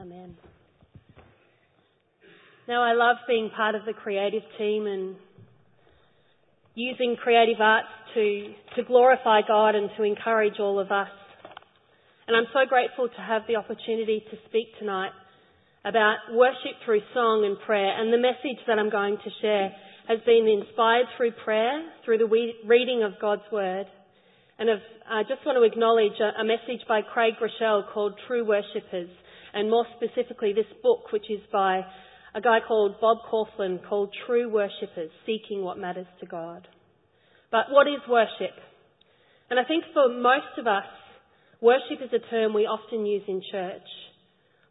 Amen. Now, I love being part of the creative team and using creative arts to glorify God and to encourage all of us. And I'm so grateful to have the opportunity to speak tonight about worship through song and prayer. And the message that I'm going to share has been inspired through prayer, through the reading of God's Word. And I just want to acknowledge a message by Craig Groeschel called True Worshippers, and more specifically this book, which is by a guy called Bob Kauflin, called True Worshippers, Seeking What Matters to God. But what is worship? And I think for most of us, worship is a term we often use in church.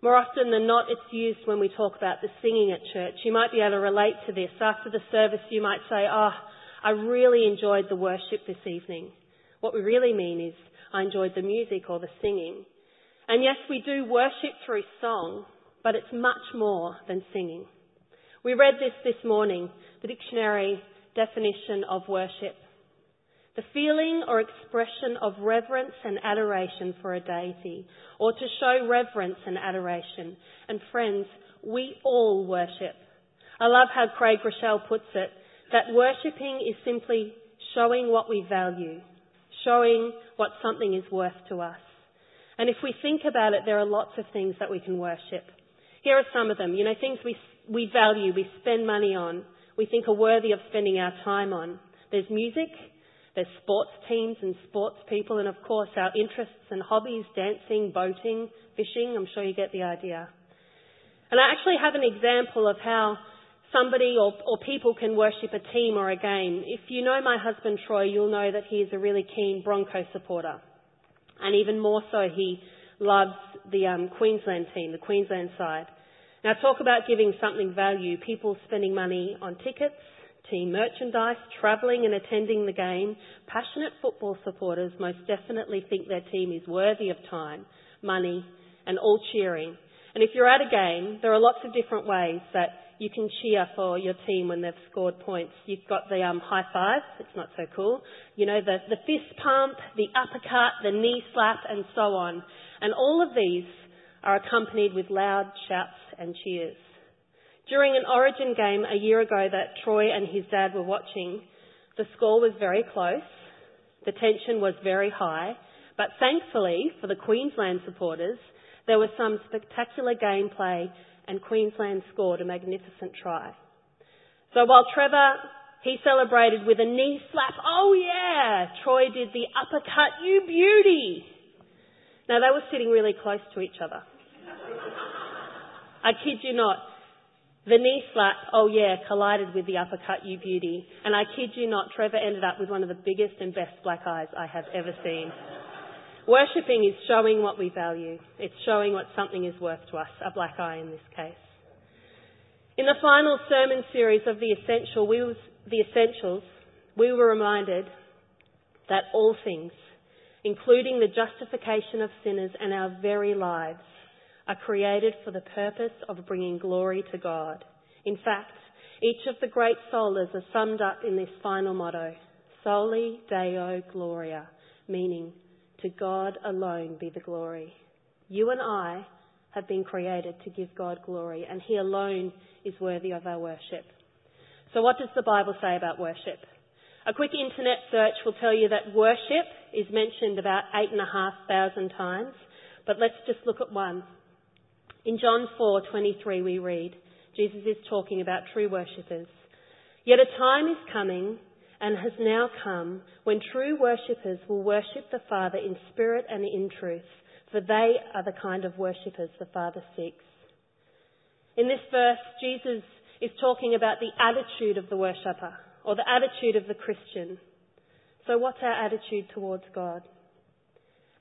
More often than not, it's used when we talk about the singing at church. You might be able to relate to this. After the service, you might say, I really enjoyed the worship this evening. What we really mean is, I enjoyed the music or the singing. And yes, we do worship through song, but it's much more than singing. We read this morning, the dictionary definition of worship. The feeling or expression of reverence and adoration for a deity, or to show reverence and adoration. And friends, we all worship. I love how Craig Groeschel puts it, that worshipping is simply showing what we value, showing what something is worth to us. And if we think about it, there are lots of things that we can worship. Here are some of them. You know, things we value, we spend money on, we think are worthy of spending our time on. There's music, there's sports teams and sports people, and of course our interests and hobbies, dancing, boating, fishing. I'm sure you get the idea. And I actually have an example of how somebody or people can worship a team or a game. If you know my husband Troy, you'll know that he is a really keen Bronco supporter. And even more so, he loves the Queensland team, the Queensland side. Now, talk about giving something value. People spending money on tickets, team merchandise, travelling and attending the game. Passionate football supporters most definitely think their team is worthy of time, money and all cheering. And if you're at a game, there are lots of different ways that you can cheer for your team when they've scored points. You've got the high five, it's not so cool. You know, the fist pump, the uppercut, the knee slap, and so on. And all of these are accompanied with loud shouts and cheers. During an Origin game a year ago that Troy and his dad were watching, the score was very close, the tension was very high, but thankfully for the Queensland supporters, there was some spectacular gameplay and Queensland scored a magnificent try. So while Trevor, he celebrated with a knee slap, oh yeah, Troy did the uppercut, you beauty. Now they were sitting really close to each other. I kid you not, the knee slap, oh yeah, collided with the uppercut, you beauty. And I kid you not, Trevor ended up with one of the biggest and best black eyes I have ever seen. Worshipping is showing what we value. It's showing what something is worth to us, a black eye in this case. In the final sermon series of The Essentials, we were reminded that all things, including the justification of sinners and our very lives, are created for the purpose of bringing glory to God. In fact, each of the great solas are summed up in this final motto, Soli Deo Gloria, meaning to God alone be the glory. You and I have been created to give God glory, and He alone is worthy of our worship. So what does the Bible say about worship? A quick internet search will tell you that worship is mentioned about 8,500 times, but let's just look at one. In John 4:23 we read, Jesus is talking about true worshippers. Yet a time is coming, and has now come, when true worshippers will worship the Father in spirit and in truth, for they are the kind of worshippers the Father seeks. In this verse, Jesus is talking about the attitude of the worshipper, or the attitude of the Christian. So what's our attitude towards God?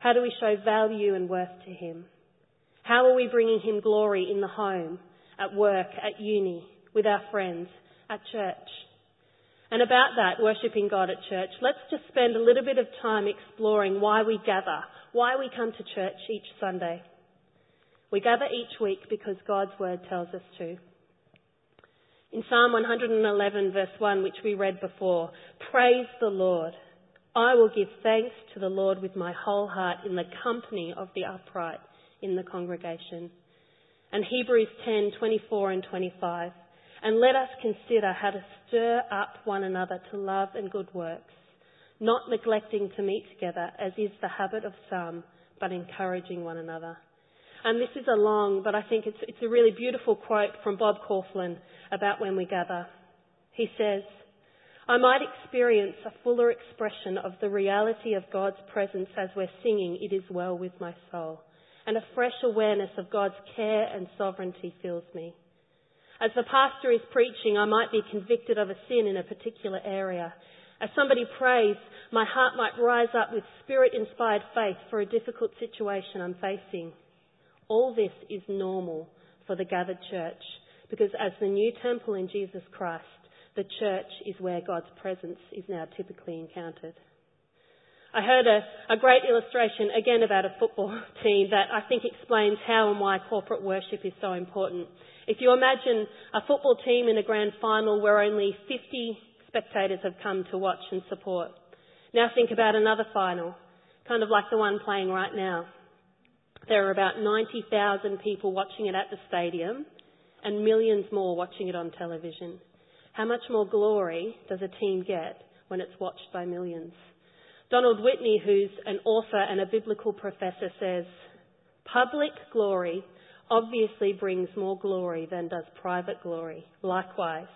How do we show value and worth to Him? How are we bringing Him glory in the home, at work, at uni, with our friends, at church? And about that, worshipping God at church, let's just spend a little bit of time exploring why we gather, why we come to church each Sunday. We gather each week because God's Word tells us to. In Psalm 111 verse 1, which we read before, praise the Lord. I will give thanks to the Lord with my whole heart in the company of the upright in the congregation. and Hebrews 10:24 and 25. And let us consider how to stir up one another to love and good works, not neglecting to meet together, as is the habit of some, but encouraging one another. And this is a long, but I think it's a really beautiful quote from Bob Kauflin about when we gather. He says, I might experience a fuller expression of the reality of God's presence as we're singing It Is Well With My Soul, and a fresh awareness of God's care and sovereignty fills me. As the pastor is preaching, I might be convicted of a sin in a particular area. As somebody prays, my heart might rise up with spirit-inspired faith for a difficult situation I'm facing. All this is normal for the gathered church, because as the new temple in Jesus Christ, the church is where God's presence is now typically encountered. I heard a great illustration, again about a football team, that I think explains how and why corporate worship is so important. If you imagine a football team in a grand final where only 50 spectators have come to watch and support. Now think about another final, kind of like the one playing right now. There are about 90,000 people watching it at the stadium and millions more watching it on television. How much more glory does a team get when it's watched by millions? Donald Whitney, who's an author and a biblical professor, says, public glory obviously brings more glory than does private glory. Likewise,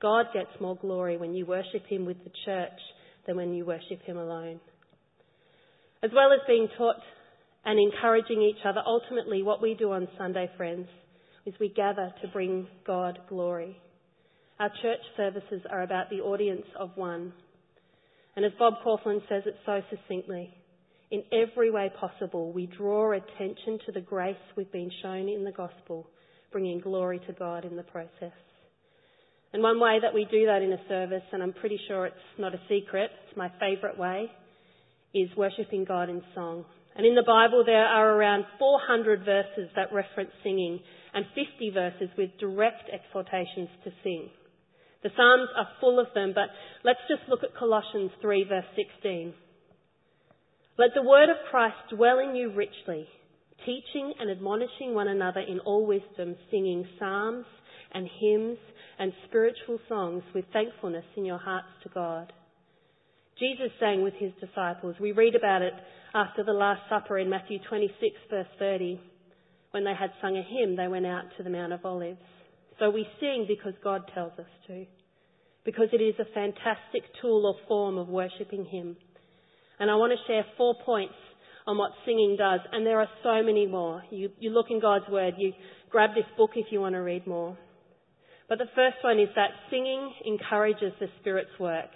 God gets more glory when you worship him with the church than when you worship him alone. As well as being taught and encouraging each other, ultimately what we do on Sunday, friends, is we gather to bring God glory. Our church services are about the audience of one. And as Bob Kauflin says it so succinctly, in every way possible, we draw attention to the grace we've been shown in the gospel, bringing glory to God in the process. And one way that we do that in a service, and I'm pretty sure it's not a secret, it's my favourite way, is worshipping God in song. And in the Bible there are around 400 verses that reference singing and 50 verses with direct exhortations to sing. The Psalms are full of them, but let's just look at Colossians 3 verse 16. Let the word of Christ dwell in you richly, teaching and admonishing one another in all wisdom, singing psalms and hymns and spiritual songs with thankfulness in your hearts to God. Jesus sang with his disciples. We read about it after the Last Supper in Matthew 26 verse 30. When they had sung a hymn, they went out to the Mount of Olives. So we sing because God tells us to, because it is a fantastic tool or form of worshipping him. And I want to share 4 points on what singing does, and there are so many more. You look in God's word, you grab this book if you want to read more. But the first one is that singing encourages the Spirit's work.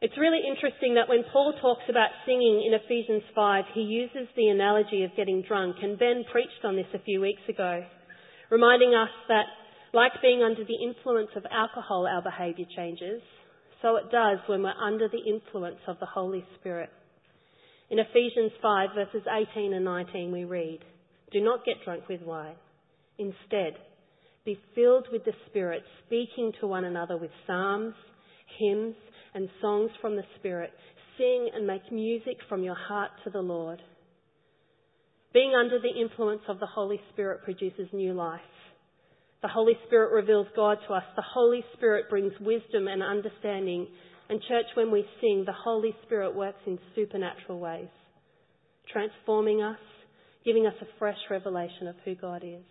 It's really interesting that when Paul talks about singing in Ephesians 5, he uses the analogy of getting drunk, and Ben preached on this a few weeks ago, reminding us that, like being under the influence of alcohol, our behaviour changes. So it does when we're under the influence of the Holy Spirit. In Ephesians 5, verses 18 and 19, we read, do not get drunk with wine. Instead, be filled with the Spirit, speaking to one another with psalms, hymns, and songs from the Spirit. Sing and make music from your heart to the Lord. Being under the influence of the Holy Spirit produces new life. The Holy Spirit reveals God to us. The Holy Spirit brings wisdom and understanding. And church, when we sing, the Holy Spirit works in supernatural ways, transforming us, giving us a fresh revelation of who God is.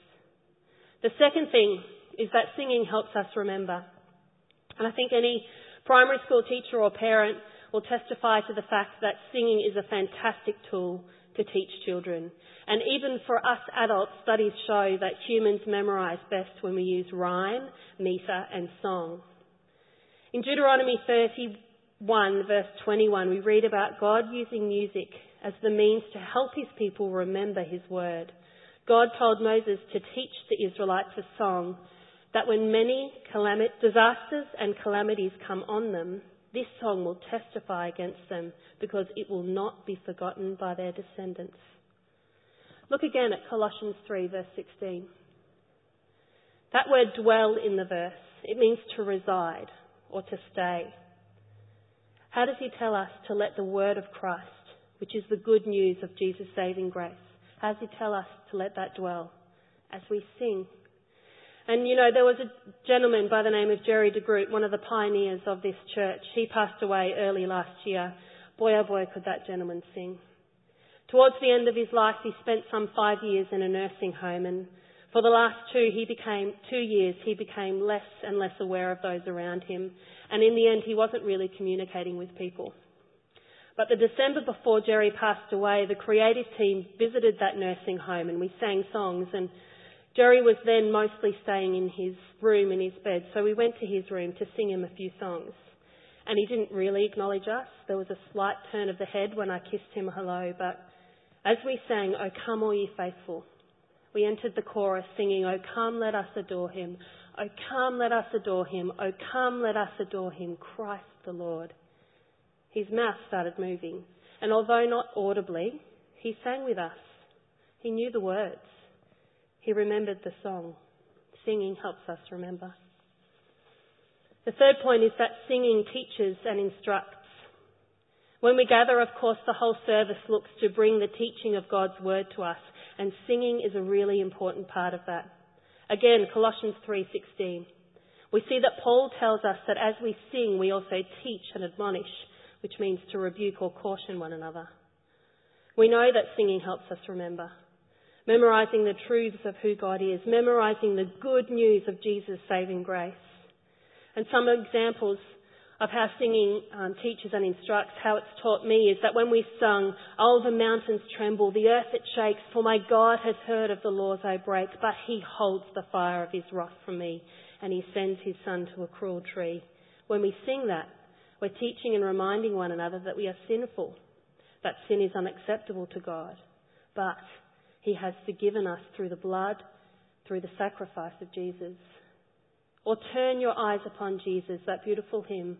The second thing is that singing helps us remember. And I think any primary school teacher or parent will testify to the fact that singing is a fantastic tool to teach children. And even for us adults, studies show that humans memorise best when we use rhyme, metre and song. In Deuteronomy 31 verse 21, we read about God using music as the means to help his people remember his word. God told Moses to teach the Israelites a song that when many disasters and calamities come on them, this song will testify against them because it will not be forgotten by their descendants. Look again at Colossians 3 verse 16. That word dwell in the verse, it means to reside or to stay. How does he tell us to let the word of Christ, which is the good news of Jesus' saving grace, how does he tell us to let that dwell? as we sing. And, you know, there was a gentleman by the name of Jerry DeGroot, one of the pioneers of this church. He passed away early last year. Boy, oh boy, could that gentleman sing. Towards the end of his life, he spent some 5 years in a nursing home, and for the last 2 years, he became less and less aware of those around him. And in the end, he wasn't really communicating with people. But the December before Jerry passed away, the creative team visited that nursing home and we sang songs, and Jerry was then mostly staying in his room, in his bed, so we went to his room to sing him a few songs. And he didn't really acknowledge us. There was a slight turn of the head when I kissed him hello, but as we sang, "O Come All Ye Faithful," we entered the chorus singing, "O come, let us adore him. O come, let us adore him. O come, let us adore him, Christ the Lord." His mouth started moving, and although not audibly, he sang with us. He knew the words. He remembered the song. Singing helps us remember. The third point is that singing teaches and instructs. When we gather, of course, the whole service looks to bring the teaching of God's word to us, and singing is a really important part of that. Again, Colossians 3:16. We see that Paul tells us that as we sing, we also teach and admonish, which means to rebuke or caution one another. We know that singing helps us remember. Memorising the truths of who God is. Memorising the good news of Jesus' saving grace. And some examples of how singing teaches and instructs, how it's taught me, is that when we sung, "Oh, the mountains tremble, the earth it shakes, for my God has heard of the laws I break, but he holds the fire of his wrath from me, and he sends his son to a cruel tree." When we sing that, we're teaching and reminding one another that we are sinful, that sin is unacceptable to God, but he has forgiven us through the blood, through the sacrifice of Jesus. Or "Turn your eyes upon Jesus," that beautiful hymn.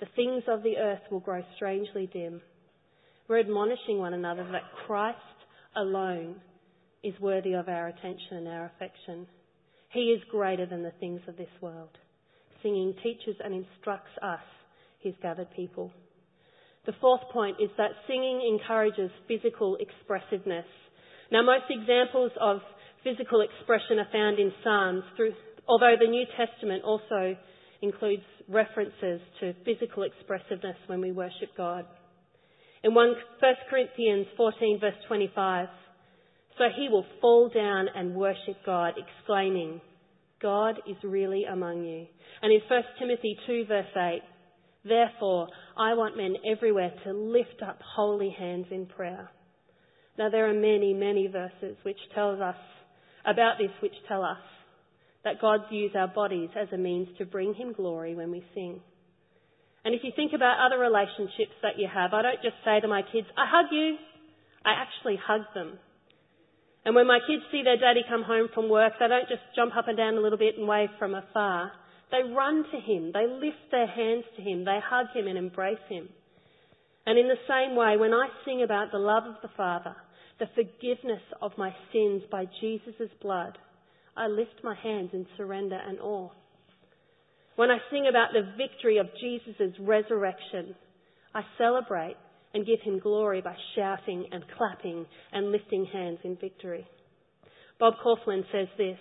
"The things of the earth will grow strangely dim." We're admonishing one another that Christ alone is worthy of our attention and our affection. He is greater than the things of this world. Singing teaches and instructs us, his gathered people. The fourth point is that singing encourages physical expressiveness. Now, most examples of physical expression are found in Psalms, although the New Testament also includes references to physical expressiveness when we worship God. In 1 Corinthians 14 verse 25, "So he will fall down and worship God, exclaiming, 'God is really among you.'" And in 1 Timothy 2 verse 8, "Therefore, I want men everywhere to lift up holy hands in prayer." Now, there are many, many verses which tells us about this, which tell us that God views our bodies as a means to bring him glory when we sing. And if you think about other relationships that you have, I don't just say to my kids, "I hug you." I actually hug them. And when my kids see their daddy come home from work, they don't just jump up and down a little bit and wave from afar. They run to him. They lift their hands to him. They hug him and embrace him. And in the same way, when I sing about the love of the Father, the forgiveness of my sins by Jesus' blood, I lift my hands in surrender and awe. When I sing about the victory of Jesus' resurrection, I celebrate and give him glory by shouting and clapping and lifting hands in victory. Bob Kauflin says this,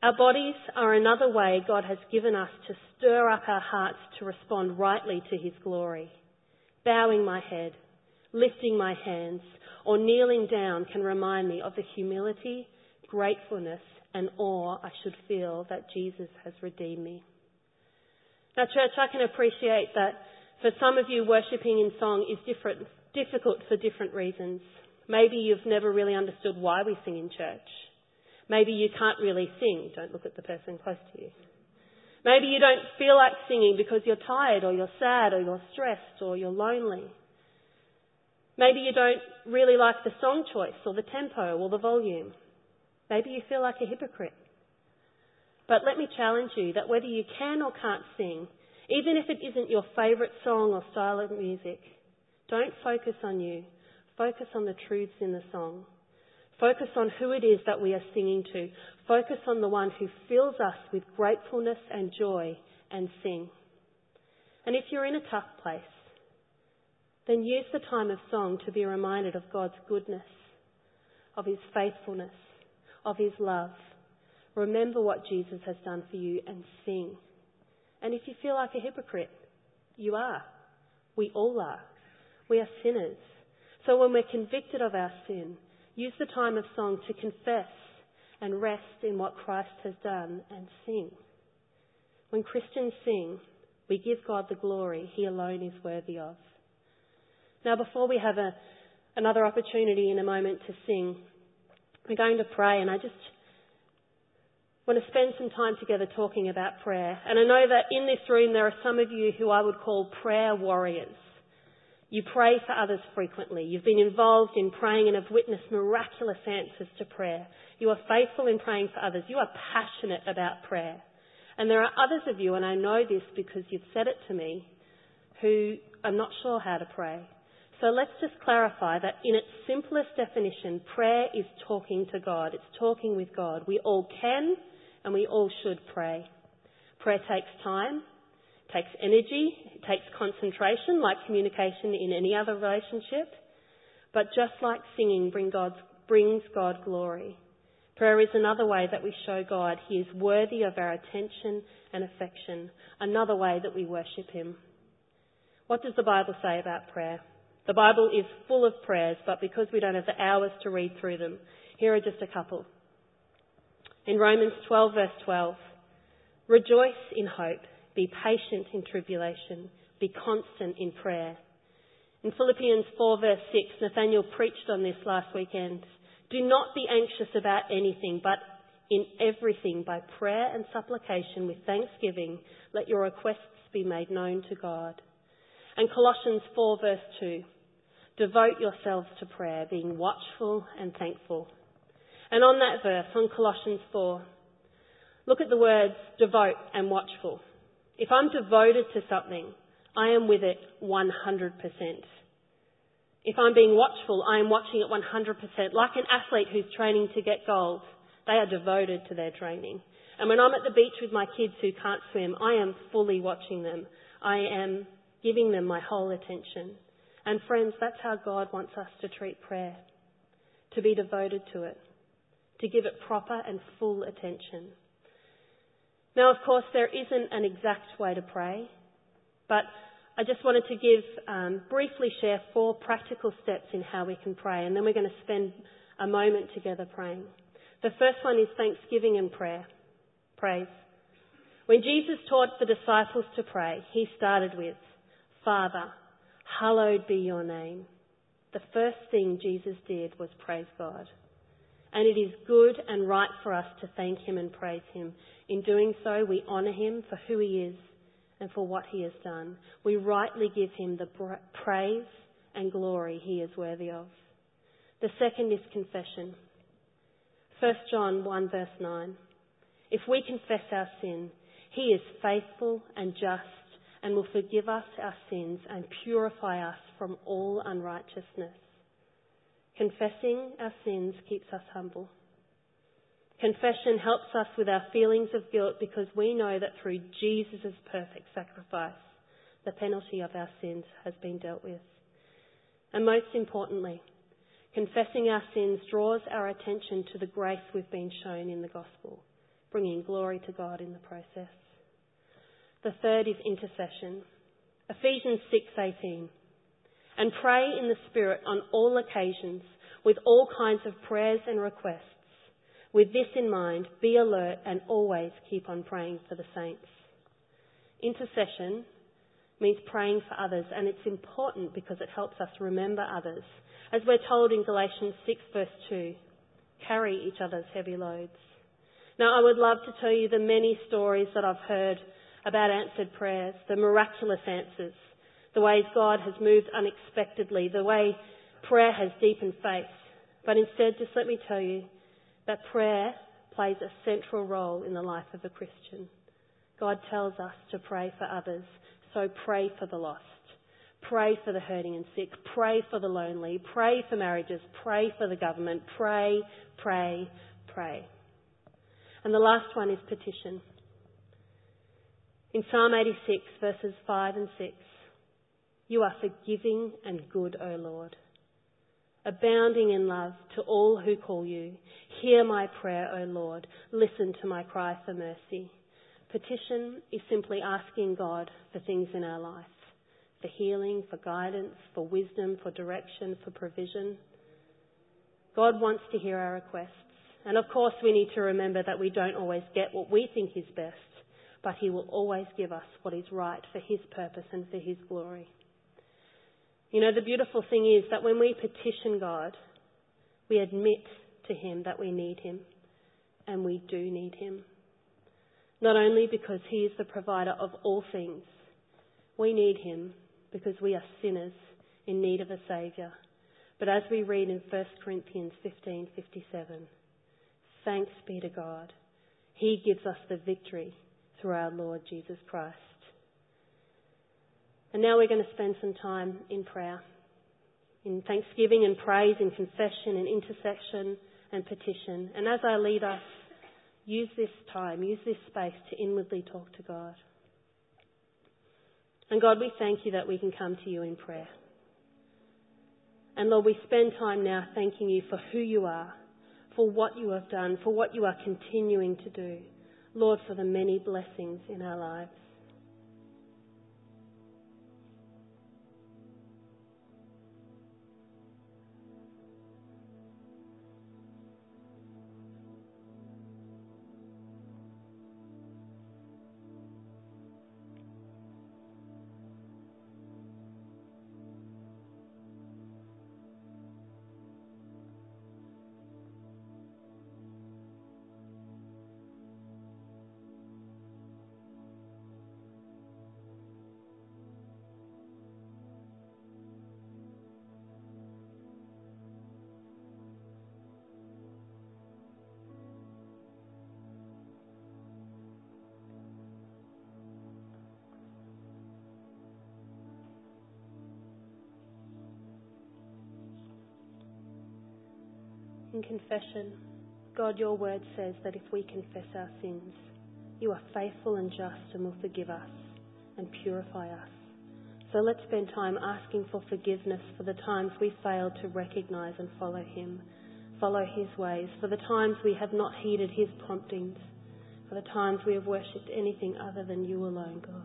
"Our bodies are another way God has given us to stir up our hearts to respond rightly to his glory. Bowing my head, lifting my hands, or kneeling down can remind me of the humility, gratefulness, and awe I should feel that Jesus has redeemed me." Now, church, I can appreciate that for some of you, worshipping in song is difficult for different reasons. Maybe you've never really understood why we sing in church. Maybe you can't really sing. Don't look at the person close to you. Maybe you don't feel like singing because you're tired or you're sad or you're stressed or you're lonely. Maybe you don't really like the song choice or the tempo or the volume. Maybe you feel like a hypocrite. But let me challenge you that whether you can or can't sing, even if it isn't your favourite song or style of music, don't focus on you. Focus on the truths in the song. Focus on who it is that we are singing to. Focus on the one who fills us with gratefulness and joy, and sing. And if you're in a tough place, then use the time of song to be reminded of God's goodness, of his faithfulness, of his love. Remember what Jesus has done for you and sing. And if you feel like a hypocrite, you are. We all are. We are sinners. So when we're convicted of our sin, use the time of song to confess and rest in what Christ has done and sing. When Christians sing, we give God the glory he alone is worthy of. Now, before we have another opportunity in a moment to sing, we're going to pray, and I just want to spend some time together talking about prayer. And I know that in this room there are some of you who I would call prayer warriors. You pray for others frequently. You've been involved in praying and have witnessed miraculous answers to prayer. You are faithful in praying for others. You are passionate about prayer. And there are others of you, and I know this because you've said it to me, who are not sure how to pray. So let's just clarify that in its simplest definition, prayer is talking to God. It's talking with God. We all can and we all should pray. Prayer takes time, takes energy, it takes concentration, like communication in any other relationship. But just like singing brings God glory. Prayer is another way that we show God he is worthy of our attention and affection. Another way that we worship him. What does the Bible say about prayer? The Bible is full of prayers, but because we don't have the hours to read through them, here are just a couple. In Romans 12, verse 12, rejoice in hope, be patient in tribulation, be constant in prayer. In Philippians 4, verse 6, Nathaniel preached on this last weekend. Do not be anxious about anything, but in everything, by prayer and supplication with thanksgiving, let your requests be made known to God. And Colossians 4, verse 2, devote yourselves to prayer, being watchful and thankful. And on that verse, on Colossians 4, look at the words devote and watchful. If I'm devoted to something, I am with it 100%. If I'm being watchful, I am watching it 100%. Like an athlete who's training to get gold, they are devoted to their training. And when I'm at the beach with my kids who can't swim, I am fully watching them. I am giving them my whole attention. And friends, that's how God wants us to treat prayer, to be devoted to it, to give it proper and full attention. Now, of course, there isn't an exact way to pray, but I just wanted to briefly share 4 practical steps in how we can pray, and then we're going to spend a moment together praying. The first one is thanksgiving and praise. When Jesus taught the disciples to pray, he started with, Father, hallowed be your name. The first thing Jesus did was praise God. And it is good and right for us to thank him and praise him. In doing so, we honour him for who he is and for what he has done. We rightly give him the praise and glory he is worthy of. The second is confession. 1 John 1 verse 9. If we confess our sin, he is faithful and just, and will forgive us our sins and purify us from all unrighteousness. Confessing our sins keeps us humble. Confession helps us with our feelings of guilt because we know that through Jesus' perfect sacrifice, the penalty of our sins has been dealt with. And most importantly, confessing our sins draws our attention to the grace we've been shown in the gospel, bringing glory to God in the process. The third is intercession. Ephesians 6:18. And pray in the Spirit on all occasions with all kinds of prayers and requests. With this in mind, be alert and always keep on praying for the saints. Intercession means praying for others, and it's important because it helps us remember others. As we're told in Galatians 6 verse 2, carry each other's heavy loads. Now, I would love to tell you the many stories that I've heard about answered prayers, the miraculous answers, the ways God has moved unexpectedly, the way prayer has deepened faith. But instead, just let me tell you that prayer plays a central role in the life of a Christian. God tells us to pray for others, so pray for the lost. Pray for the hurting and sick. Pray for the lonely. Pray for marriages. Pray for the government. Pray, pray, pray. And the last one is petition. In Psalm 86, verses 5 and 6, you are forgiving and good, O Lord. abounding in love to all who call you. Hear my prayer, O Lord. Listen to my cry for mercy. Petition is simply asking God for things in our life, for healing, for guidance, for wisdom, for direction, for provision. God wants to hear our requests. And of course we need to remember that we don't always get what we think is best, but he will always give us what is right for his purpose and for his glory. You know, the beautiful thing is that when we petition God, we admit to him that we need him, and we do need him. Not only because he is the provider of all things, we need him because we are sinners in need of a saviour. But as we read in 1 Corinthians 15:57, thanks be to God, he gives us the victory through our Lord Jesus Christ. And now we're going to spend some time in prayer, in thanksgiving and praise, in confession and intercession and petition. And as I lead us, use this time, use this space to inwardly talk to God. And God, we thank you that we can come to you in prayer. And Lord, we spend time now thanking you for who you are, for what you have done, for what you are continuing to do. Lord, for the many blessings in our lives. In confession, God, your word says that if we confess our sins, you are faithful and just and will forgive us and purify us. So let's spend time asking for forgiveness for the times we failed to recognise and follow him, follow his ways, for the times we have not heeded his promptings, for the times we have worshipped anything other than you alone, God.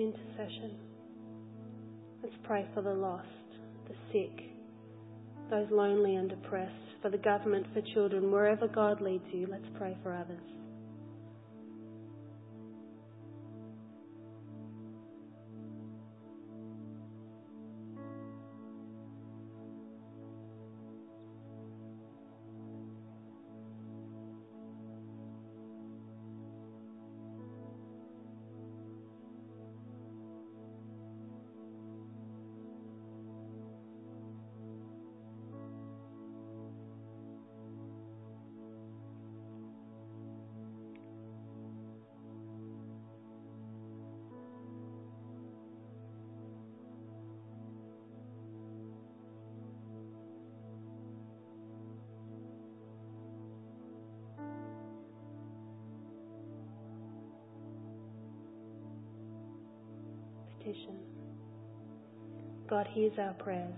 Intercession. Let's pray for the lost, the sick, those lonely and depressed, for the government, for children, wherever God leads you, let's pray for others. God hears our prayers.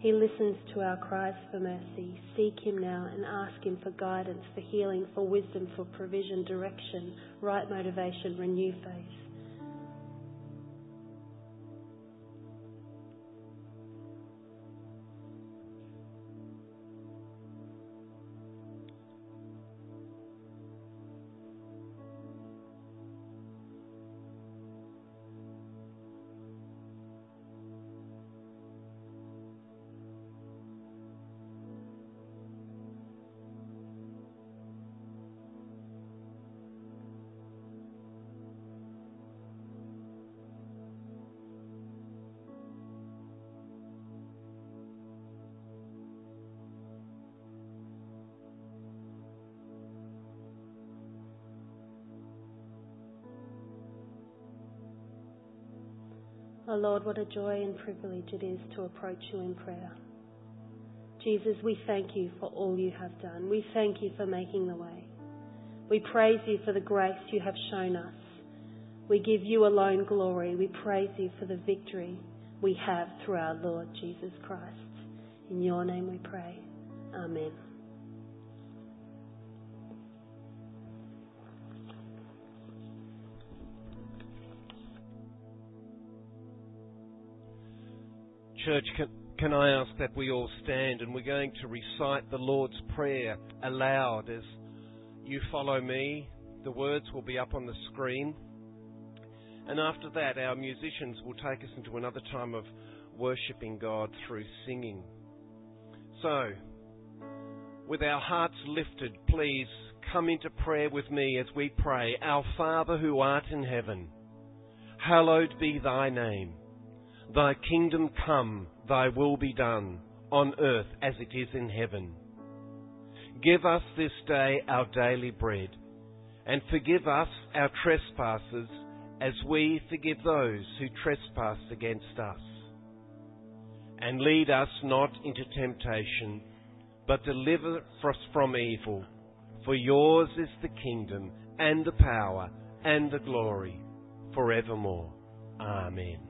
He listens to our cries for mercy. Seek him now and ask him for guidance, for healing, for wisdom, for provision, direction, right motivation, renew faith. Oh Lord, what a joy and privilege it is to approach you in prayer. Jesus, we thank you for all you have done. We thank you for making the way. We praise you for the grace you have shown us. We give you alone glory. We praise you for the victory we have through our Lord Jesus Christ. In your name we pray. Amen. Church, can I ask that we all stand, and we're going to recite the Lord's Prayer aloud as you follow me. The words will be up on the screen. And after that, our musicians will take us into another time of worshipping God through singing. So, with our hearts lifted, please come into prayer with me as we pray. Our Father who art in heaven, hallowed be thy name. Thy kingdom come, thy will be done, on earth as it is in heaven. Give us this day our daily bread, and forgive us our trespasses, as we forgive those who trespass against us. And lead us not into temptation, but deliver us from evil. For yours is the kingdom, and the power, and the glory, forevermore. Amen.